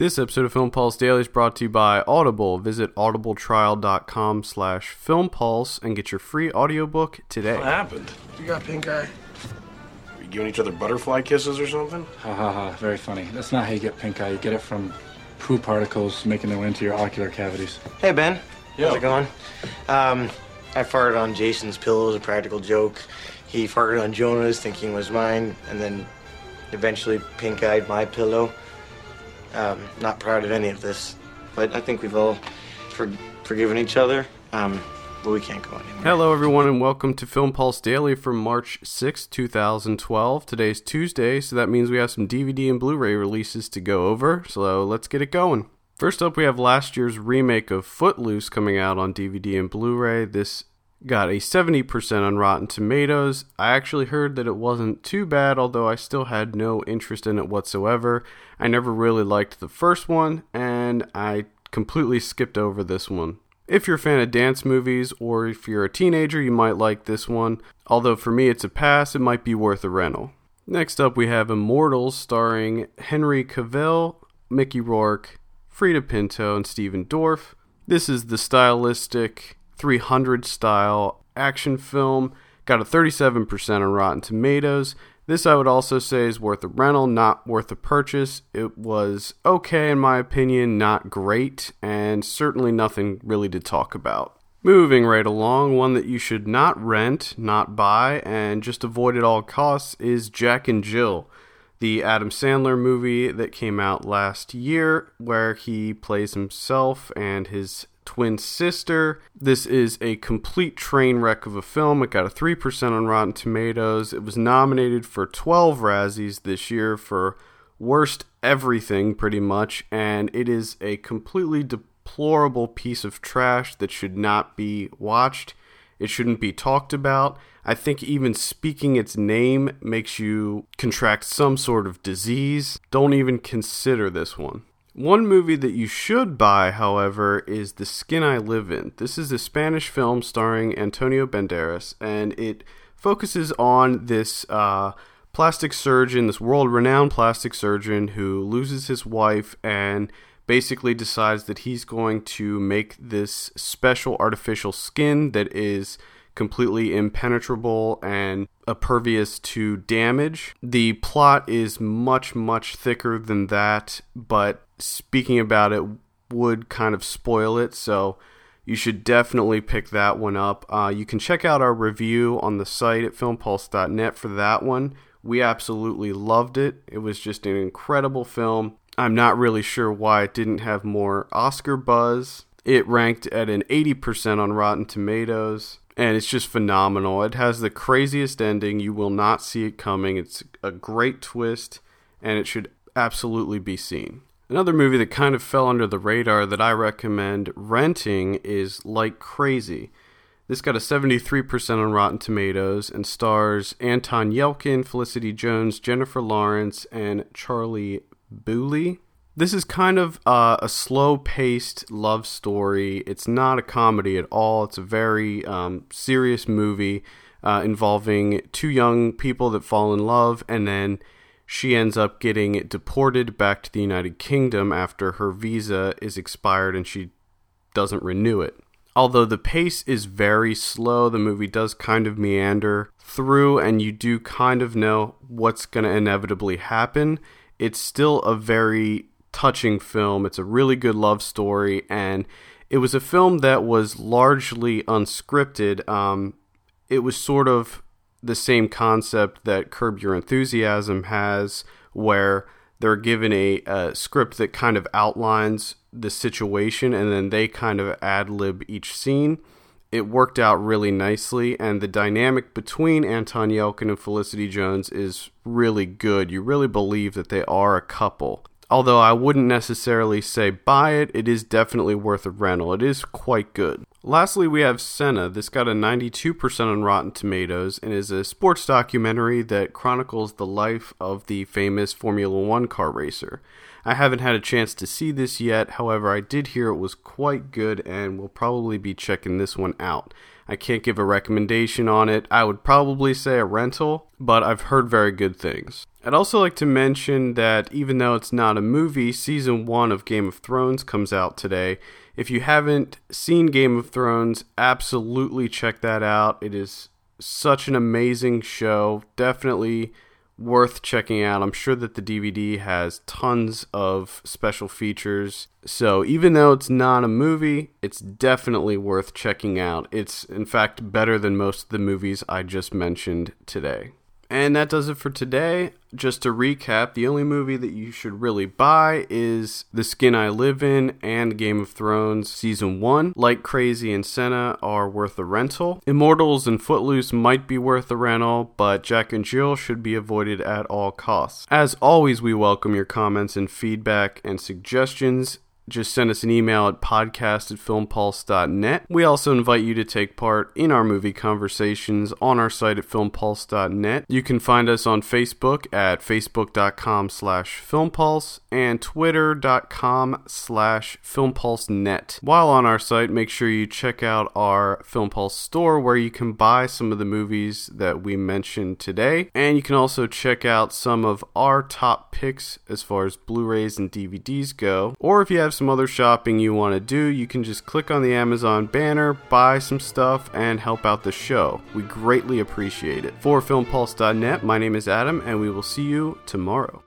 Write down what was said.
This episode of Film Pulse Daily is brought to you by Audible. Visit audibletrial.com/filmpulse and get your free audiobook today. What happened? You got pink eye. Are you giving each other butterfly kisses or something? Ha ha ha, very funny. That's not how you get pink eye. You get it from poo particles making their way into your ocular cavities. Hey, Ben. Yo. How's it going? I farted on Jason's pillow as a practical joke. He farted on Jonah's thinking it was mine, and then eventually pink-eyed my pillow. Not proud of any of this, but I think we've all forgiven each other, but we can't go anymore. Hello, everyone, and welcome to Film Pulse Daily for March 6, 2012. Today's Tuesday, so that means we have some DVD and Blu-ray releases to go over, so let's get it going. First up, we have last year's remake of Footloose coming out on DVD and Blu-ray. This got a 70% on Rotten Tomatoes. I actually heard that it wasn't too bad, although I still had no interest in it whatsoever. I never really liked the first one, and I completely skipped over this one. If you're a fan of dance movies, or if you're a teenager, you might like this one. Although for me it's a pass, it might be worth a rental. Next up we have Immortals, starring Henry Cavill, Mickey Rourke, Frida Pinto, and Stephen Dorff. This is the stylistic 300 style action film, got a 37% on Rotten Tomatoes. This I would also say is worth a rental, not worth a purchase. It was okay in my opinion, not great, and certainly nothing really to talk about. Moving right along, one that you should not rent, not buy, and just avoid at all costs is Jack and Jill, the Adam Sandler movie that came out last year where he plays himself and his twin sister. This is a complete train wreck of a film. It got a 3% on Rotten Tomatoes. It was nominated for 12 Razzies this year for worst everything, pretty much, and it is a completely deplorable piece of trash that should not be watched. It shouldn't be talked about. I think even speaking its name makes you contract some sort of disease. Don't even consider this one. One movie that you should buy, however, is The Skin I Live In. This is a Spanish film starring Antonio Banderas, and it focuses on this plastic surgeon, this world-renowned plastic surgeon who loses his wife and basically decides that he's going to make this special artificial skin that is completely impenetrable and impervious to damage. The plot is much, much thicker than that, but speaking about it would kind of spoil it, so you should definitely pick that one up. You can check out our review on the site at FilmPulse.net for that one. We absolutely loved it. It was just an incredible film. I'm not really sure why it didn't have more Oscar buzz. It ranked at an 80% on Rotten Tomatoes. And it's just phenomenal. It has the craziest ending. You will not see it coming. It's a great twist, and it should absolutely be seen. Another movie that kind of fell under the radar that I recommend renting is Like Crazy. This got a 73% on Rotten Tomatoes and stars Anton Yelchin, Felicity Jones, Jennifer Lawrence, and Charlie Booley. This is kind of a slow-paced love story. It's not a comedy at all. It's a very serious movie involving two young people that fall in love, and then she ends up getting deported back to the United Kingdom after her visa is expired and she doesn't renew it. Although the pace is very slow, the movie does kind of meander through, and you do kind of know what's going to inevitably happen. It's still a very touching film. It's a really good love story, and it was a film that was largely unscripted. It was sort of the same concept that Curb Your Enthusiasm has, where they're given a script that kind of outlines the situation, and then they kind of ad-lib each scene. It worked out really nicely, and the dynamic between Anton Yelchin and Felicity Jones is really good. You really believe that they are a couple. Although I wouldn't necessarily say buy it, it is definitely worth a rental. It is quite good. Lastly, we have Senna. This got a 92% on Rotten Tomatoes and is a sports documentary that chronicles the life of the famous Formula One car racer. I haven't had a chance to see this yet. However, I did hear it was quite good and will probably be checking this one out. I can't give a recommendation on it. I would probably say a rental, but I've heard very good things. I'd also like to mention that even though it's not a movie, Season 1 of Game of Thrones comes out today. If you haven't seen Game of Thrones, absolutely check that out. It is such an amazing show. Definitely worth checking out. I'm sure that the DVD has tons of special features. So even though it's not a movie, it's definitely worth checking out. It's, in fact, better than most of the movies I just mentioned today. And that does it for today. Just to recap, the only movie that you should really buy is The Skin I Live In and Game of Thrones Season 1. Like Crazy and Senna are worth a rental. Immortals and Footloose might be worth a rental, but Jack and Jill should be avoided at all costs. As always, we welcome your comments and feedback and suggestions. Just send us an email at podcast@filmpulse.net. We also invite you to take part in our movie conversations on our site at filmpulse.net. You can find us on Facebook at facebook.com/filmpulse and twitter.com/filmpulsenet. While on our site, make sure you check out our FilmPulse store where you can buy some of the movies that we mentioned today. And you can also check out some of our top picks as far as Blu-rays and DVDs go. Or if you have some other shopping you want to do, you can just click on the Amazon banner, buy some stuff, and help out the show. We greatly appreciate it. For FilmPulse.net, my name is Adam, and we will see you tomorrow.